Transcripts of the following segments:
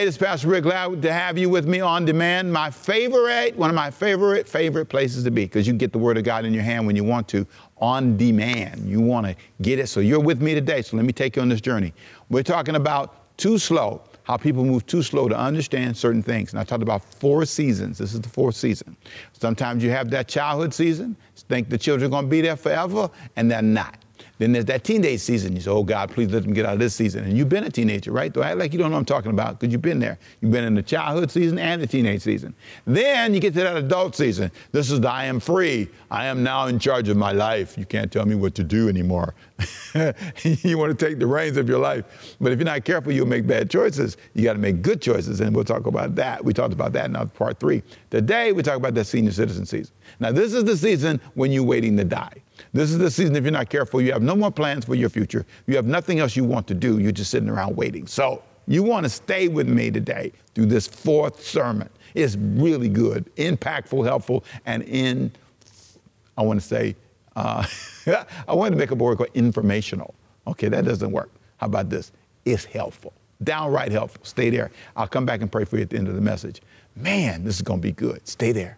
Hey, this is Pastor Rick. Glad to have you with me on demand. My favorite, one of my favorite places to be, because you get the Word of God in your hand when you want to, on demand. You want to get it. So you're with me today. So let me take you on this journey. We're talking about too slow, how people move too slow to understand certain things. And I talked about 4 seasons. This is the 4th season. Sometimes you have that childhood season, think the children are going to be there forever, and they're not. Then there's that teenage season. You say, oh, God, please let them get out of this season. And you've been a teenager, right? Don't act like you don't know what I'm talking about, because you've been there. You've been in the childhood season and the teenage season. Then you get to that adult season. This is the I am free. I am now in charge of my life. You can't tell me what to do anymore. You want to take the reins of your life. But if you're not careful, you'll make bad choices. You got to make good choices, and we'll talk about that. We talked about that in part 3. Today, we talk about that senior citizen season. Now, this is the season when you're waiting to die. This is the season, if you're not careful, you have no more plans for your future. You have nothing else you want to do. You're just sitting around waiting. So you want to stay with me today through this 4th sermon. It's really good, impactful, helpful, and I wanted to make up a word called informational. Okay, that doesn't work. How about this? It's helpful, downright helpful. Stay there. I'll come back and pray for you at the end of the message. Man, this is going to be good. Stay there.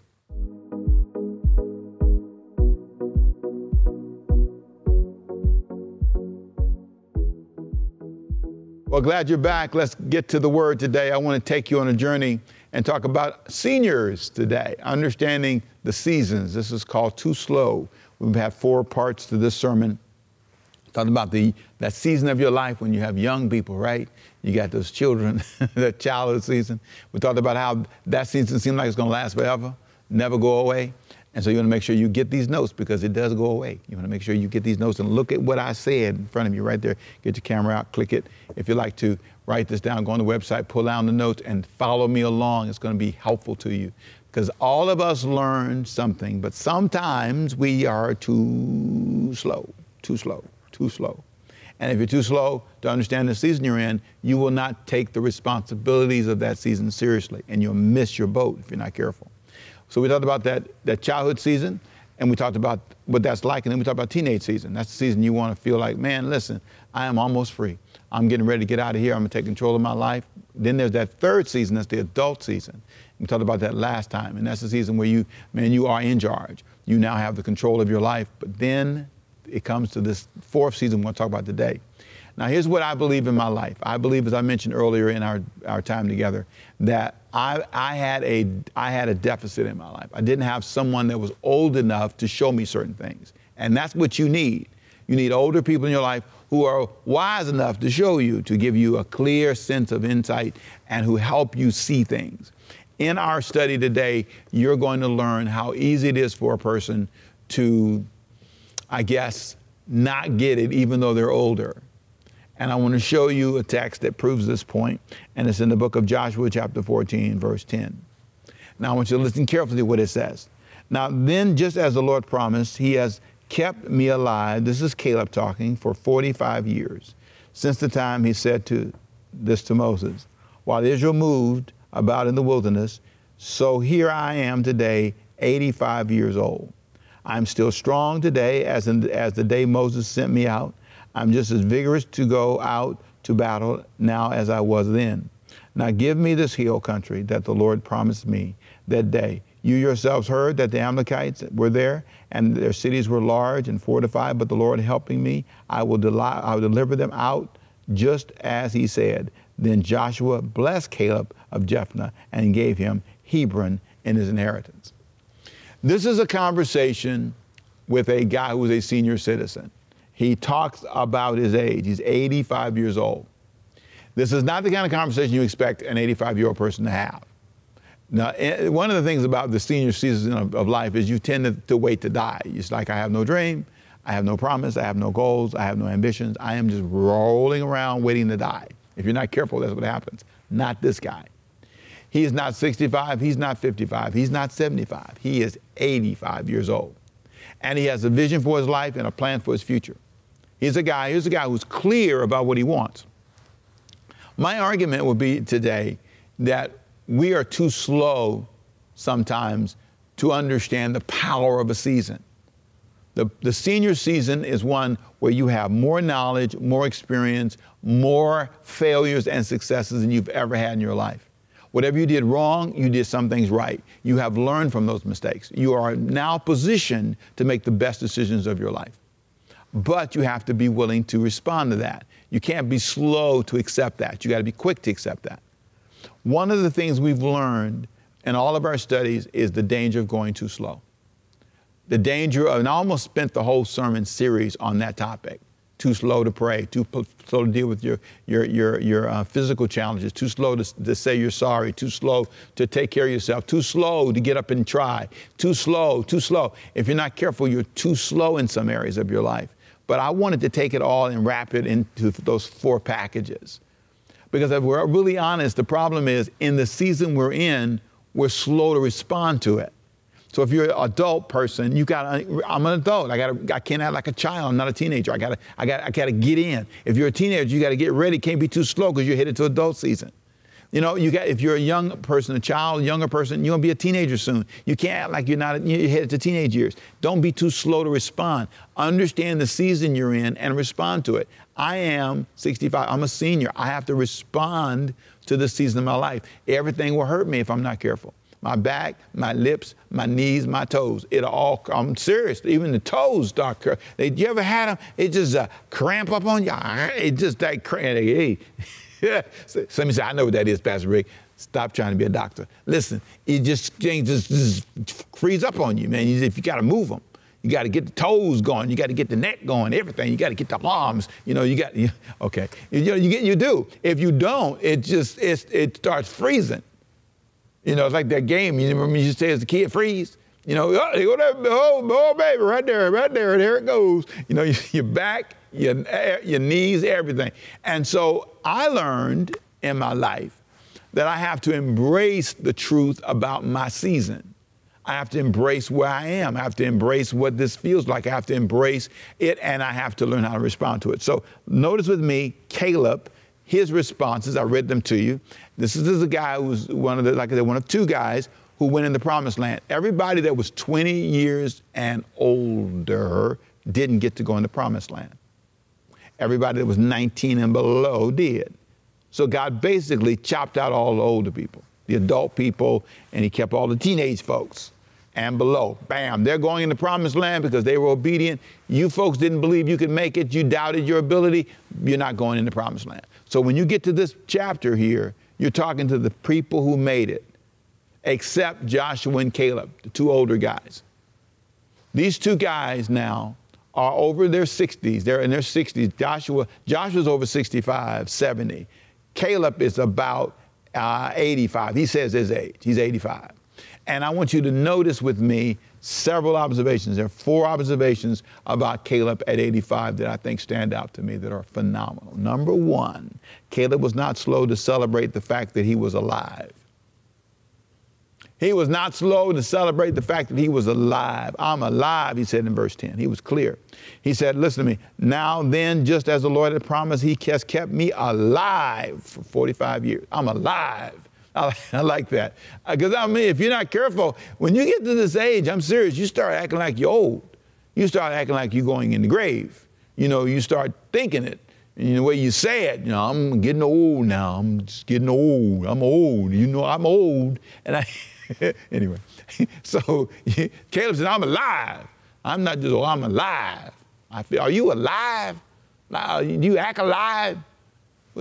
Well, glad you're back. Let's get to the Word today. I want to take you on a journey and talk about seniors today, understanding the seasons. This is called Too Slow. We've had 4 parts to this sermon. Talking about that season of your life when you have young people, right? You got those children, that childhood season. We talked about how that season seems like it's going to last forever, never go away. And so you want to make sure you get these notes, because it does go away. You want to make sure you get these notes and look at what I said in front of you right there. Get your camera out, click it. If you like to write this down, go on the website, pull down the notes and follow me along. It's going to be helpful to you, because all of us learn something, but sometimes we are too slow, too slow, too slow. And if you're too slow to understand the season you're in, you will not take the responsibilities of that season seriously, and you'll miss your boat if you're not careful. So we talked about that childhood season, and we talked about what that's like, and then we talked about teenage season. That's the season you want to feel like, man, listen, I am almost free. I'm getting ready to get out of here. I'm going to take control of my life. Then there's that 3rd season. That's the adult season. We talked about that last time, and that's the season where you, man, you are in charge. You now have the control of your life, but then it comes to this 4th season we're going to talk about today. Now, here's what I believe in my life. I believe, as I mentioned earlier in our time together, that I had a deficit in my life. I didn't have someone that was old enough to show me certain things. And that's what you need. You need older people in your life who are wise enough to show you, to give you a clear sense of insight, and who help you see things. In our study today, you're going to learn how easy it is for a person to, I guess, not get it even though they're older. And I want to show you a text that proves this point, and it's in the book of Joshua, chapter 14, verse 10. Now, I want you to listen carefully to what it says. Now, then, just as the Lord promised, he has kept me alive, this is Caleb talking, for 45 years, since the time he said this to Moses, while Israel moved about in the wilderness, so here I am today, 85 years old. I'm still strong today as the day Moses sent me out. I'm just as vigorous to go out to battle now as I was then. Now give me this hill country that the Lord promised me that day. You yourselves heard that the Amalekites were there, and their cities were large and fortified, but the Lord helping me, I will deliver them out just as he said. Then Joshua blessed Caleb of Jephunneh and gave him Hebron in his inheritance. This is a conversation with a guy who is a senior citizen. He talks about his age. He's 85 years old. This is not the kind of conversation you expect an 85-year-old person to have. Now, one of the things about the senior season of life is you tend to wait to die. It's like, I have no dream, I have no promise, I have no goals, I have no ambitions. I am just rolling around waiting to die. If you're not careful, that's what happens. Not this guy. He's not 65, he's not 55, he's not 75. He is 85 years old. And he has a vision for his life and a plan for his future. Here's a guy who's clear about what he wants. My argument would be today that we are too slow sometimes to understand the power of a season. The senior season is one where you have more knowledge, more experience, more failures and successes than you've ever had in your life. Whatever you did wrong, you did some things right. You have learned from those mistakes. You are now positioned to make the best decisions of your life. But you have to be willing to respond to that. You can't be slow to accept that. You got to be quick to accept that. One of the things we've learned in all of our studies is the danger of going too slow. The danger of, and I almost spent the whole sermon series on that topic. Too slow to pray, too slow to deal with your physical challenges, too slow to say you're sorry, too slow to take care of yourself, too slow to get up and try, too slow, too slow. If you're not careful, you're too slow in some areas of your life. But I wanted to take it all and wrap it into those four packages. Because if we're really honest, the problem is in the season we're in, we're slow to respond to it. So if you're an adult person, you got. I'm an adult. I can't act like a child. I'm not a teenager. I gotta get in. If you're a teenager, you gotta get ready. Can't be too slow because you're headed to adult season. You know, if you're a young person, a child, younger person, you're gonna be a teenager soon. You can't act like you're headed to teenage years. Don't be too slow to respond. Understand the season you're in and respond to it. I am 65. I'm a senior. I have to respond to the season of my life. Everything will hurt me if I'm not careful. My back, my lips, my knees, my toes. It all, I'm serious, even the toes start curling. You ever had them? It just cramp up on you. It just that cramp. Hey. Somebody say, I know what that is, Pastor Rick. Stop trying to be a doctor. Listen, it just freeze up on you, man. If you got to move them. You got to get the toes going. You got to get the neck going, everything. You got to get the arms. You know, you got, okay. You do. If you don't, it starts freezing. You know, it's like that game. You remember you used to say as a kid, freeze. You know, oh baby, right there, there it goes. You know, your back, your knees, everything. And so I learned in my life that I have to embrace the truth about my season. I have to embrace where I am. I have to embrace what this feels like. I have to embrace it, and I have to learn how to respond to it. So notice with me, Caleb, his responses, I read them to you. This is a guy who was one of two guys who went in the promised land. Everybody that was 20 years and older didn't get to go in the promised land. Everybody that was 19 and below did. So God basically chopped out all the older people, the adult people, and he kept all the teenage folks and below. Bam, they're going in the promised land because they were obedient. You folks didn't believe you could make it. You doubted your ability. You're not going in the promised land. So when you get to this chapter here, you're talking to the people who made it, except Joshua and Caleb, the two older guys. These two guys now are over their 60s. They're in their 60s. Joshua's over 65, 70. Caleb is about 85. He says his age. He's 85. And I want you to notice with me several observations. There are four observations about Caleb at 85 that I think stand out to me that are phenomenal. Number one, Caleb was not slow to celebrate the fact that he was alive. He was not slow to celebrate the fact that he was alive. I'm alive, he said in verse 10. He was clear. He said, listen to me. Now then, just as the Lord had promised, he has kept me alive for 45 years. I'm alive. I like that. Because I mean, if you're not careful, when you get to this age, I'm serious, you start acting like you're old. You start acting like you're going in the grave. You know, you start thinking it. And the way you say it, you know, I'm getting old now. I'm just getting old. I'm old. You know, I'm old. And anyway, so Caleb said, I'm alive. I'm not just old, I'm alive. Are you alive? Do you act alive?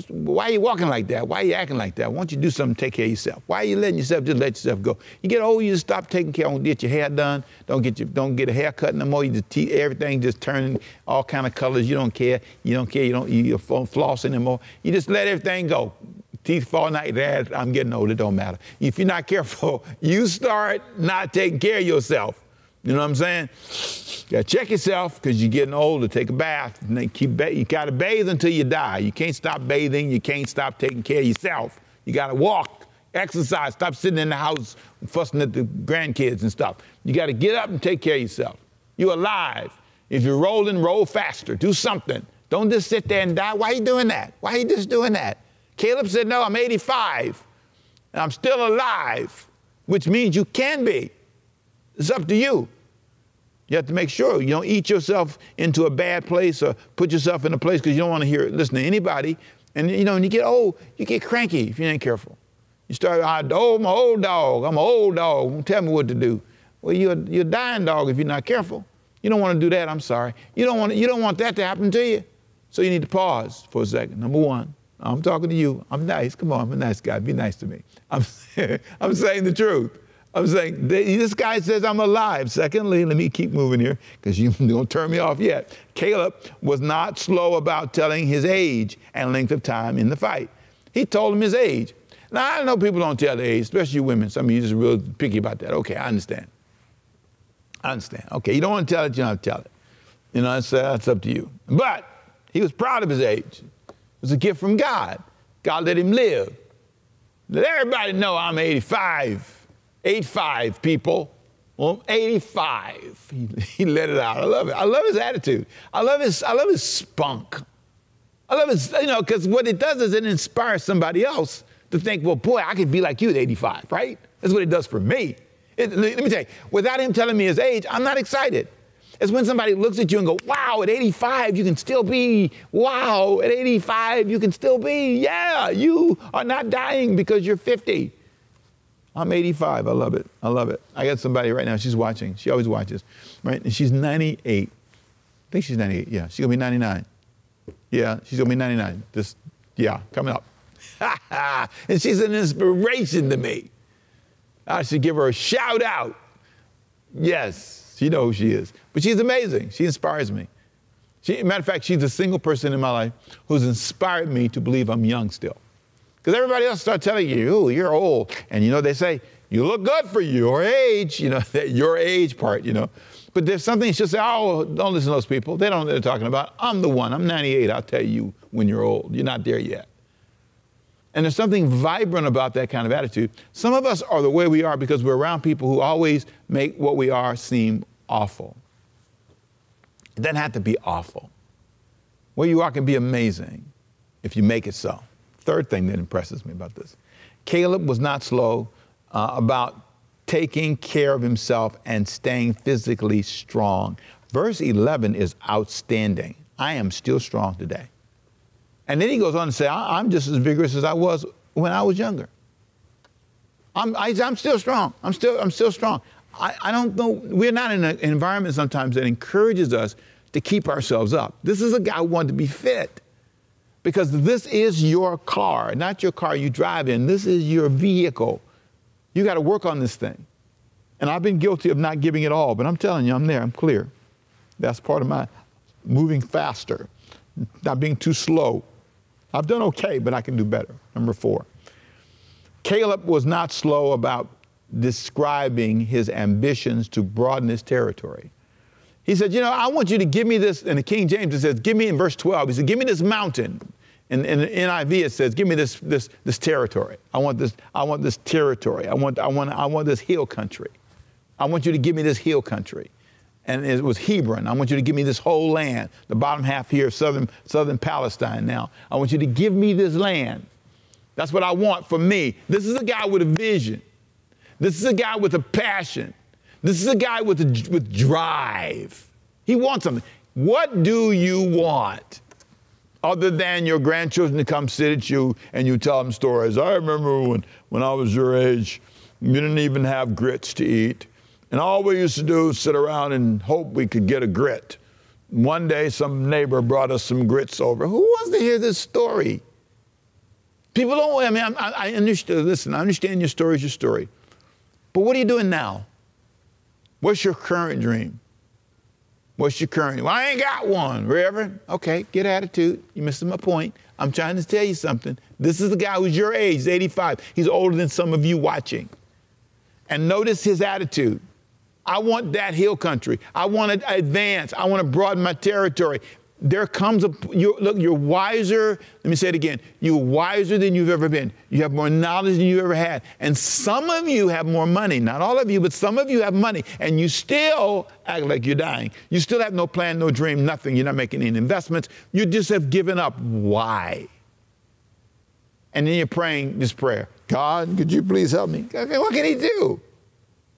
Why are you walking like that? Why are you acting like that? Why don't you do something to take care of yourself? Why are you letting yourself just let yourself go? You get old, you just stop taking care. Don't get your hair done. Don't get a haircut no more. You just everything just turning all kind of colors. You don't care. You don't floss anymore. You just let everything go. Teeth falling out. I'm getting old. It don't matter. If you're not careful, you start not taking care of yourself. You know what I'm saying? You gotta check yourself because you're getting older. Take a bath. And you gotta bathe until you die. You can't stop bathing. You can't stop taking care of yourself. You gotta walk, exercise. Stop sitting in the house fussing at the grandkids and stuff. You gotta get up and take care of yourself. You're alive. If you're rolling, roll faster. Do something. Don't just sit there and die. Why are you doing that? Why are you just doing that? Caleb said, no, I'm 85 and I'm still alive, which means you can be. It's up to you. You have to make sure you don't eat yourself into a bad place or put yourself in a place because you don't want to listen to anybody. And, you know, when you get old, you get cranky if you ain't careful. You start, oh, I'm an old dog. I'm an old dog. Don't tell me what to do. Well, you're a dying dog if you're not careful. You don't want to do that. I'm sorry. You don't want that to happen to you. So you need to pause for a second. Number one, I'm talking to you. I'm nice. Come on, I'm a nice guy. Be nice to me. I'm saying the truth. I'm saying, this guy says I'm alive. Secondly, let me keep moving here because you don't turn me off yet. Caleb was not slow about telling his age and length of time in the fight. He told him his age. Now, I know people don't tell their age, especially women. Some of you just real picky about that. Okay, I understand. I understand. Okay, you don't want to tell it, you don't have to tell it. You know, that's up to you. But he was proud of his age. It was a gift from God. God let him live. Let everybody know I'm 85. 85, people. Well, 85. He let it out. I love it. I love his attitude. I love his spunk. I love his, you know, because what it does is it inspires somebody else to think, well, boy, I could be like you at 85, right? That's what it does for me. Let me tell you, without him telling me his age, I'm not excited. It's when somebody looks at you and go, wow, at 85, you can still be. Wow, at 85, you can still be. Yeah, you are not dying because you're 50. I'm 85. I love it. I love it. I got somebody right now. She's watching. She always watches, right? And she's 98. I think she's 98. Yeah, she's going to be 99. Yeah, she's going to be 99. This, yeah, coming up. And she's an inspiration to me. I should give her a shout out. Yes, she knows who she is. But she's amazing. She inspires me. Matter of fact, she's the single person in my life who's inspired me to believe I'm young still. Because everybody else starts telling you, oh, you're old. And, you know, they say, you look good for your age, you know, that your age part, you know. But there's something she'll say, oh, don't listen to those people. They don't know what they're talking about. I'm the one. I'm 98. I'll tell you when you're old. You're not there yet. And there's something vibrant about that kind of attitude. Some of us are the way we are because we're around people who always make what we are seem awful. It doesn't have to be awful. Where you are can be amazing if you make it so. Third thing that impresses me about this. Caleb was not slow about taking care of himself and staying physically strong. Verse 11 is outstanding. I am still strong today. And then he goes on to say, I'm just as vigorous as I was when I was younger. I'm still strong. I'm still strong. I don't know. We're not in an environment sometimes that encourages us to keep ourselves up. This is a guy who wanted to be fit because this is your car, not your car you drive in. This is your vehicle. You got to work on this thing. And I've been guilty of not giving it all, but I'm telling you, I'm there. I'm clear. That's part of my moving faster, not being too slow. I've done okay, but I can do better. Number four, Caleb was not slow about describing his ambitions to broaden his territory. He said, you know, I want you to give me this, and the King James, it says, give me in verse 12, he said, give me this mountain. And in the NIV, it says, give me this territory. I want this territory. I want this hill country. I want you to give me this hill country. And it was Hebron. I want you to give me this whole land, the bottom half here of southern Palestine now. I want you to give me this land. That's what I want for me. This is a guy with a vision. This is a guy with a passion. This is a guy with drive. He wants something. What do you want other than your grandchildren to come sit at you and you tell them stories? I remember when I was your age, you didn't even have grits to eat. And all we used to do was sit around and hope we could get a grit. One day, some neighbor brought us some grits over. Who wants to hear this story? People don't, I mean, I understand, listen, I understand your story is your story. But what are you doing now? What's your current dream? What's your current? Well, I ain't got one, Reverend. Okay, get attitude. You're missing my point. I'm trying to tell you something. This is the guy who's your age, he's 85. He's older than some of you watching. And notice his attitude. I want that hill country. I want to advance. I want to broaden my territory. There comes a, look, you're wiser. Let me say it again. You're wiser than you've ever been. You have more knowledge than you've ever had. And some of you have more money. Not all of you, but some of you have money. And you still act like you're dying. You still have no plan, no dream, nothing. You're not making any investments. You just have given up. Why? And then you're praying this prayer. God, could you please help me? What can he do?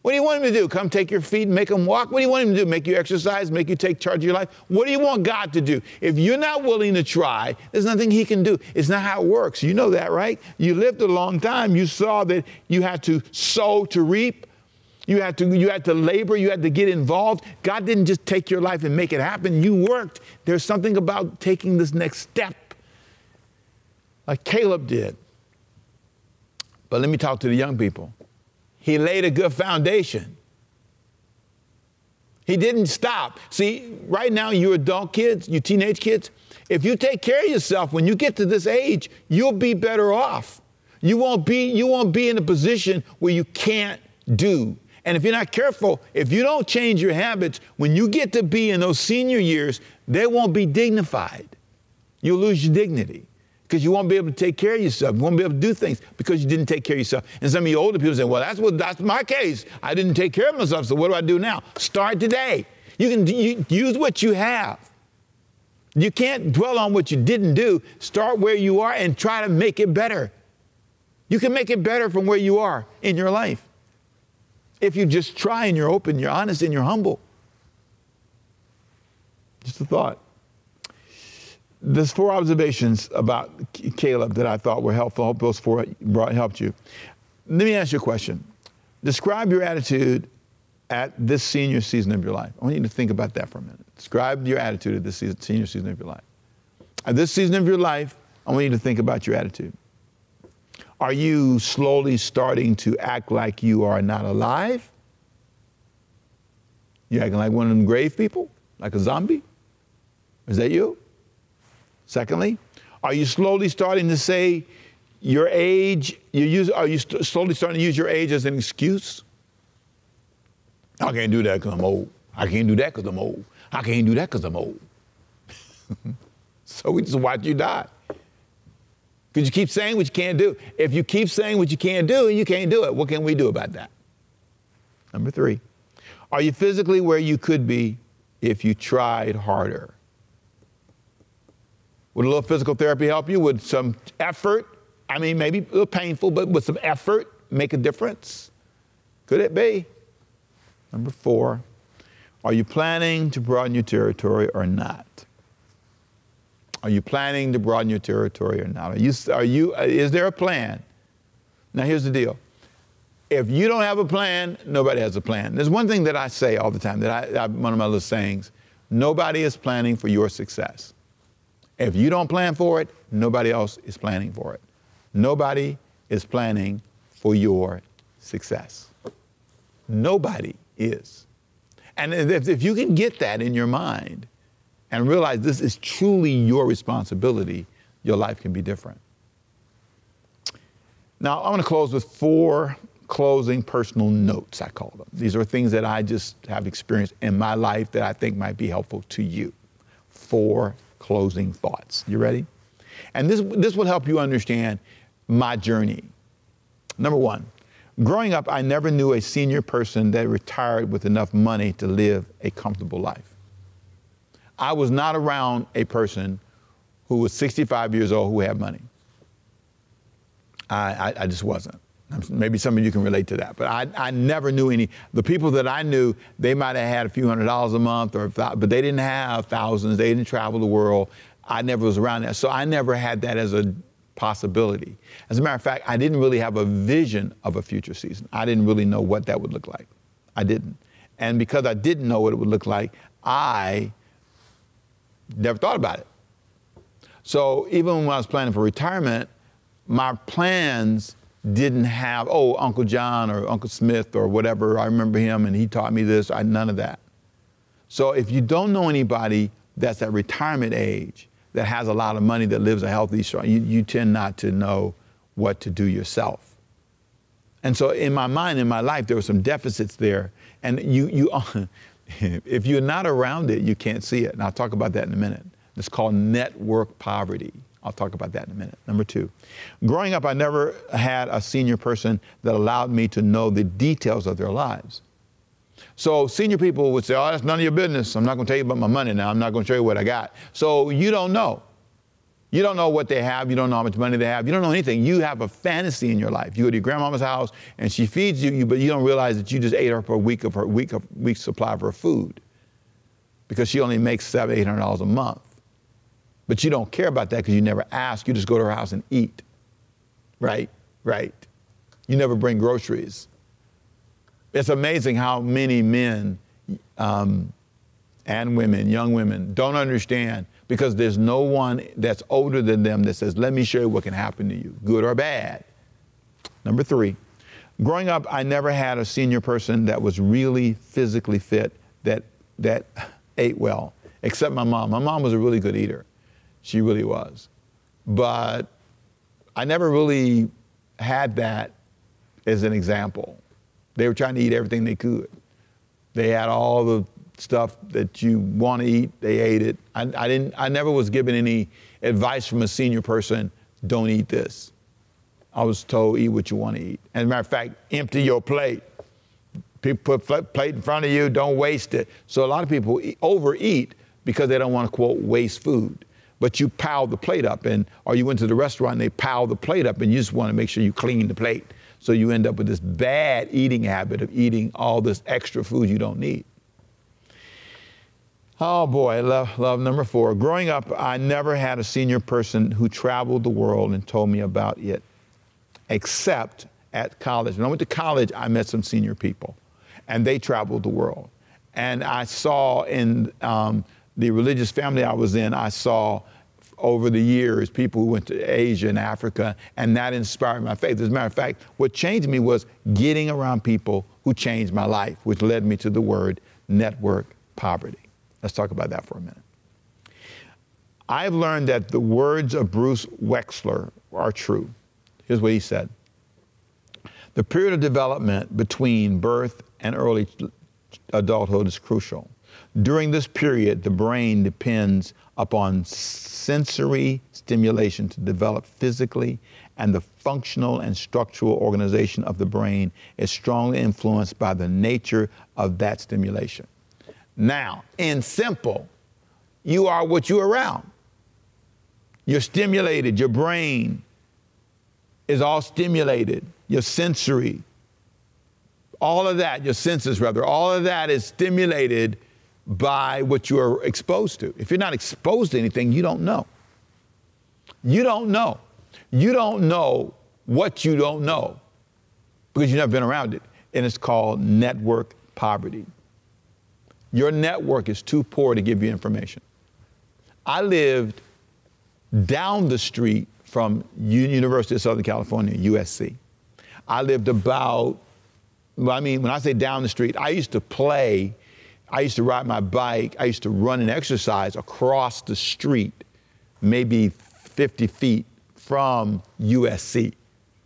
What do you want him to do? Come take your feet and make him walk? What do you want him to do? Make you exercise, make you take charge of your life? What do you want God to do? If you're not willing to try, there's nothing he can do. It's not how it works. You know that, right? You lived a long time. You saw that you had to sow to reap. You had to labor. You had to get involved. God didn't just take your life and make it happen. You worked. There's something about taking this next step like Caleb did. But let me talk to the young people. He laid a good foundation. He didn't stop. See, right now, you adult kids, you teenage kids, if you take care of yourself, when you get to this age, you'll be better off. You won't be in a position where you can't do. And if you're not careful, if you don't change your habits, when you get to be in those senior years, they won't be dignified. You'll lose your dignity, because you won't be able to take care of yourself. You won't be able to do things because you didn't take care of yourself. And some of you older people say, well, that's my case. I didn't take care of myself, so what do I do now? Start today. You can use what you have. You can't dwell on what you didn't do. Start where you are and try to make it better. You can make it better from where you are in your life. If you just try and you're open, you're honest, and you're humble. Just a thought. There's four observations about Caleb that I thought were helpful. I hope those four helped you. Let me ask you a question. Describe your attitude at this senior season of your life. I want you to think about that for a minute. Describe your attitude at this senior season of your life. At this season of your life, I want you to think about your attitude. Are you slowly starting to act like you are not alive? You acting like one of them grave people, like a zombie? Is that you? Secondly, are you slowly starting to say your age, are you slowly starting to use your age as an excuse? I can't do that because I'm old. I can't do that because I'm old. I can't do that because I'm old. So we just watch you die. Because you keep saying what you can't do. If you keep saying what you can't do, you can't do it. What can we do about that? Number three, are you physically where you could be if you tried harder? Would a little physical therapy help you? Would some effort, I mean, maybe a little painful, but would some effort make a difference? Could it be? Number four, are you planning to broaden your territory or not? Are you planning to broaden your territory or not? Is there a plan? Now, here's the deal. If you don't have a plan, nobody has a plan. There's one thing that I say all the time, one of my little sayings, nobody is planning for your success. If you don't plan for it, nobody else is planning for it. Nobody is planning for your success. Nobody is. And if you can get that in your mind and realize this is truly your responsibility, your life can be different. Now, I want to close with four closing personal notes, I call them. These are things that I just have experienced in my life that I think might be helpful to you. Four closing thoughts. You ready? And this will help you understand my journey. Number one, growing up, I never knew a senior person that retired with enough money to live a comfortable life. I was not around a person who was 65 years old who had money. I just wasn't. Maybe some of you can relate to that, but I never knew any. The people that I knew, they might have had a few $100s a month, but they didn't have thousands. They didn't travel the world. I never was around that. So I never had that as a possibility. As a matter of fact, I didn't really have a vision of a future season. I didn't really know what that would look like. I didn't. And because I didn't know what it would look like, I never thought about it. So even when I was planning for retirement, my plans didn't have, oh, Uncle John or Uncle Smith or whatever, I remember him and he taught me this, none of that. So if you don't know anybody that's at retirement age, that has a lot of money, that lives a healthy, strong, you tend not to know what to do yourself. And so in my mind, in my life, there were some deficits there. And if you're not around it, you can't see it. And I'll talk about that in a minute. It's called network poverty. I'll talk about that in a minute. Number two, growing up, I never had a senior person that allowed me to know the details of their lives. So senior people would say, oh, that's none of your business. I'm not going to tell you about my money now. I'm not going to show you what I got. So you don't know. You don't know what they have. You don't know how much money they have. You don't know anything. You have a fantasy in your life. You go to your grandmama's house and she feeds you, but you don't realize that you just ate up a week's supply of her food because she only makes $700, $800 a month. But you don't care about that because you never ask. You just go to her house and eat. Right? Right. You never bring groceries. It's amazing how many men and women, young women, don't understand because there's no one that's older than them that says, let me show you what can happen to you, good or bad. Number three, growing up, I never had a senior person that was really physically fit that ate well, except my mom. My mom was a really good eater. She really was. But I never really had that as an example. They were trying to eat everything they could. They had all the stuff that you want to eat, they ate it. I never was given any advice from a senior person, don't eat this. I was told, eat what you want to eat. As a matter of fact, empty your plate. People put a plate in front of you, don't waste it. So a lot of people overeat because they don't want to, quote, waste food. But you pile the plate up, or you went to the restaurant and they pile the plate up and you just want to make sure you clean the plate. So you end up with this bad eating habit of eating all this extra food you don't need. Oh boy, love number four. Growing up, I never had a senior person who traveled the world and told me about it, except at college. When I went to college, I met some senior people, and they traveled the world. And I saw in the religious family I was in, I saw over the years people who went to Asia and Africa, and that inspired my faith. As a matter of fact, what changed me was getting around people who changed my life, which led me to the word network poverty. Let's talk about that for a minute. I've learned that the words of Bruce Wexler are true. Here's what he said. The period of development between birth and early adulthood is crucial. During this period, the brain depends upon sensory stimulation to develop physically, and the functional and structural organization of the brain is strongly influenced by the nature of that stimulation. Now, in simple, you are what you're around. You're stimulated. Your brain is all stimulated. Your sensory, all of that, your senses rather, all of that is stimulated by what you are exposed to. If you're not exposed to anything, you don't know. You don't know. You don't know what you don't know because you've never been around it. And it's called network poverty. Your network is too poor to give you information. I lived down the street from University of Southern California, USC. I lived about, I mean, when I say down the street, I used to play, I used to ride my bike, I used to run and exercise across the street, maybe 50 feet from USC.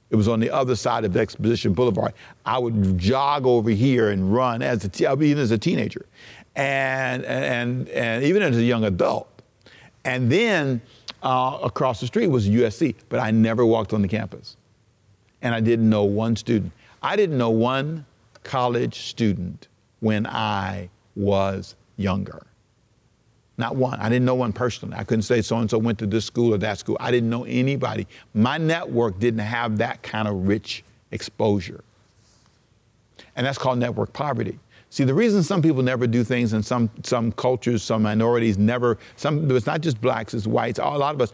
It was on the other side of Exposition Boulevard. I would jog over here and run even as a teenager, and even as a young adult. And then across the street was USC, but I never walked on the campus. And I didn't know one student. I didn't know one college student when I was younger. Not one. I didn't know one personally. I couldn't say so-and-so went to this school or that school. I didn't know anybody. My network didn't have that kind of rich exposure. And that's called network poverty. See, the reason some people never do things and some cultures, some minorities never, it's not just blacks, it's whites, a lot of us,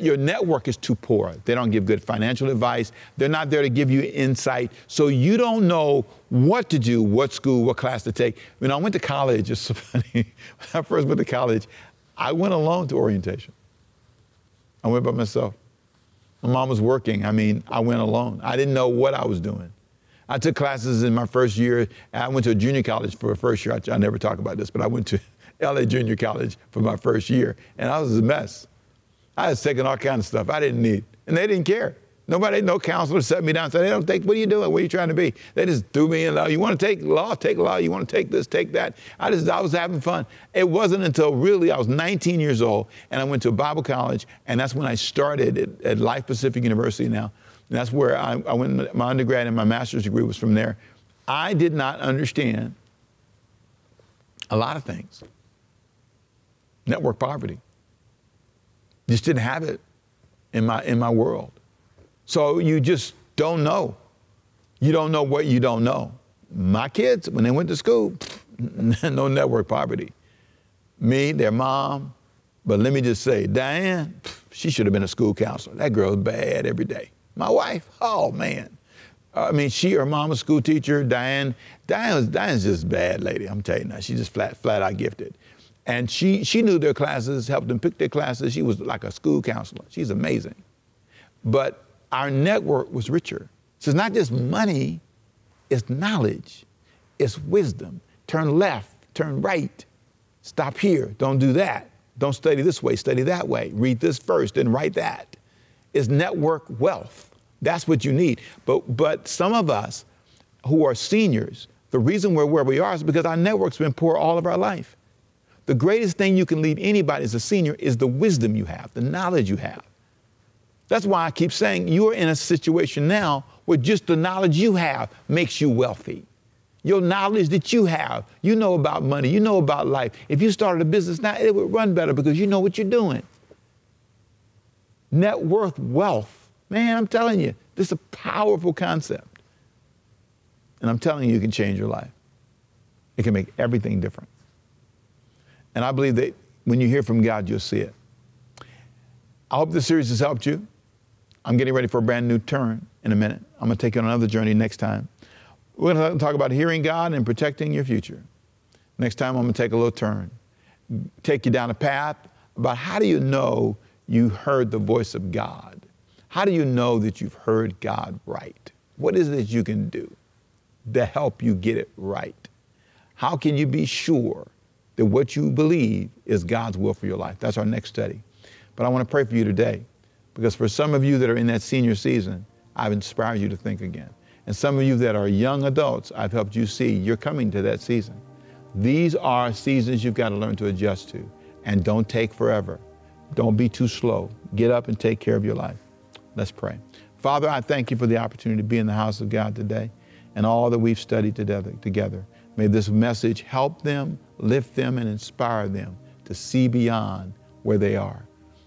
your network is too poor. They don't give good financial advice. They're not there to give you insight. So you don't know what to do, what school, what class to take. When I went to college, it's so funny, when I first went to college, I went alone to orientation. I went by myself. My mom was working. I mean, I went alone. I didn't know what I was doing. I took classes in my first year. I went to a junior college for the first year. I never talk about this, but I went to LA Junior College for my first year, and I was a mess. I was taking all kinds of stuff I didn't need, and they didn't care. Nobody, no counselor set me down and said, they don't think, what are you doing? What are you trying to be? They just threw me in law. You want to take law? Take law. You want to take this? Take that. I was having fun. It wasn't until really I was 19 years old, and I went to a Bible college, and that's when I started at Life Pacific University now. And that's where I went, my undergrad and my master's degree was from there. I did not understand a lot of things. Network poverty. Just didn't have it in my world. So you just don't know. You don't know what you don't know. My kids, when they went to school, no network poverty. Me, their mom, but let me just say, Diane, she should have been a school counselor. That girl's bad every day. My wife, oh man. I mean, she, her mom, a school teacher, Diane's just a bad lady, I'm telling you now. She's just flat out gifted. And she knew their classes, helped them pick their classes. She was like a school counselor. She's amazing. But our network was richer. So it's not just money, it's knowledge, it's wisdom. Turn left, turn right, stop here, don't do that. Don't study this way, study that way. Read this first, then write that. It's network wealth. That's what you need. But some of us who are seniors, the reason we're where we are is because our network's been poor all of our life. The greatest thing you can leave anybody as a senior is the wisdom you have, the knowledge you have. That's why I keep saying you're in a situation now where just the knowledge you have makes you wealthy. Your knowledge that you have, you know about money, you know about life. If you started a business now, it would run better because you know what you're doing. Net worth, wealth. Man, I'm telling you, this is a powerful concept. And I'm telling you, it can change your life. It can make everything different. And I believe that when you hear from God, you'll see it. I hope this series has helped you. I'm getting ready for a brand new turn in a minute. I'm going to take you on another journey next time. We're going to talk about hearing God and protecting your future. Next time, I'm going to take a little turn, take you down a path about how do you know you heard the voice of God? How do you know that you've heard God right? What is it that you can do to help you get it right? How can you be sure that what you believe is God's will for your life? That's our next study. But I want to pray for you today, because for some of you that are in that senior season, I've inspired you to think again. And some of you that are young adults, I've helped you see you're coming to that season. These are seasons you've got to learn to adjust to, and don't take forever. Don't be too slow. Get up and take care of your life. Let's pray. Father, I thank you for the opportunity to be in the house of God today and all that we've studied together. May this message help them, lift them, and inspire them to see beyond where they are.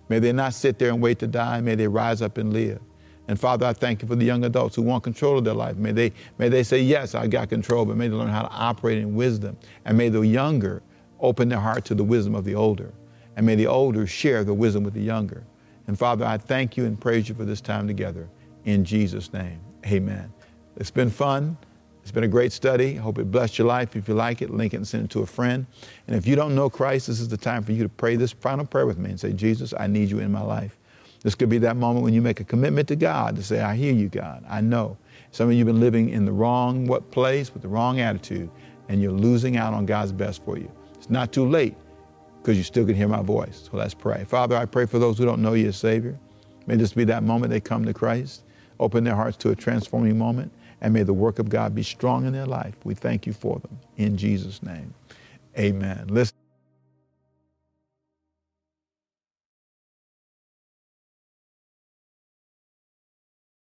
May they not sit there and wait to die. May they rise up and live. And Father, I thank you for the young adults who want control of their life. May they say, yes, I got control, but may they learn how to operate in wisdom. And may the younger open their heart to the wisdom of the older. And may the older share the wisdom with the younger. And Father, I thank you and praise you for this time together. In Jesus' name, amen. It's been fun. It's been a great study. I hope it blessed your life. If you like it, link it and send it to a friend. And if you don't know Christ, this is the time for you to pray this final prayer with me and say, Jesus, I need you in my life. This could be that moment when you make a commitment to God to say, I hear you, God. I know. Some of you have been living in the wrong place with the wrong attitude, and you're losing out on God's best for you. It's not too late, because you still can hear my voice. So let's pray. Father, I pray for those who don't know you as Savior. May this be that moment they come to Christ, open their hearts to a transforming moment, and may the work of God be strong in their life. We thank you for them. In Jesus' name, amen. Listen.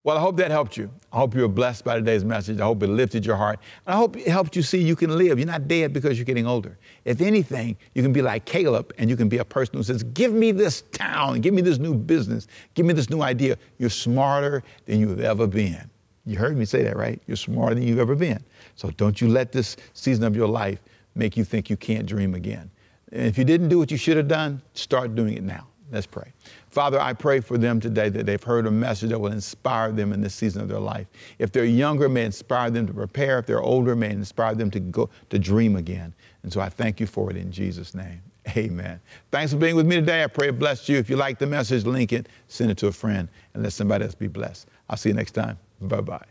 Well, I hope that helped you. I hope you were blessed by today's message. I hope it lifted your heart. And I hope it helped you see you can live. You're not dead because you're getting older. If anything, you can be like Caleb, and you can be a person who says, give me this town, give me this new business, give me this new idea. You're smarter than you've ever been. You heard me say that, right? You're smarter than you've ever been. So don't you let this season of your life make you think you can't dream again. And if you didn't do what you should have done, start doing it now. Let's pray. Father, I pray for them today that they've heard a message that will inspire them in this season of their life. If they're younger, may inspire them to prepare. If they're older, may inspire them to go to dream again. And so I thank you for it in Jesus' name. Amen. Thanks for being with me today. I pray it blessed you. If you like the message, link it, send it to a friend, and let somebody else be blessed. I'll see you next time. Bye-bye.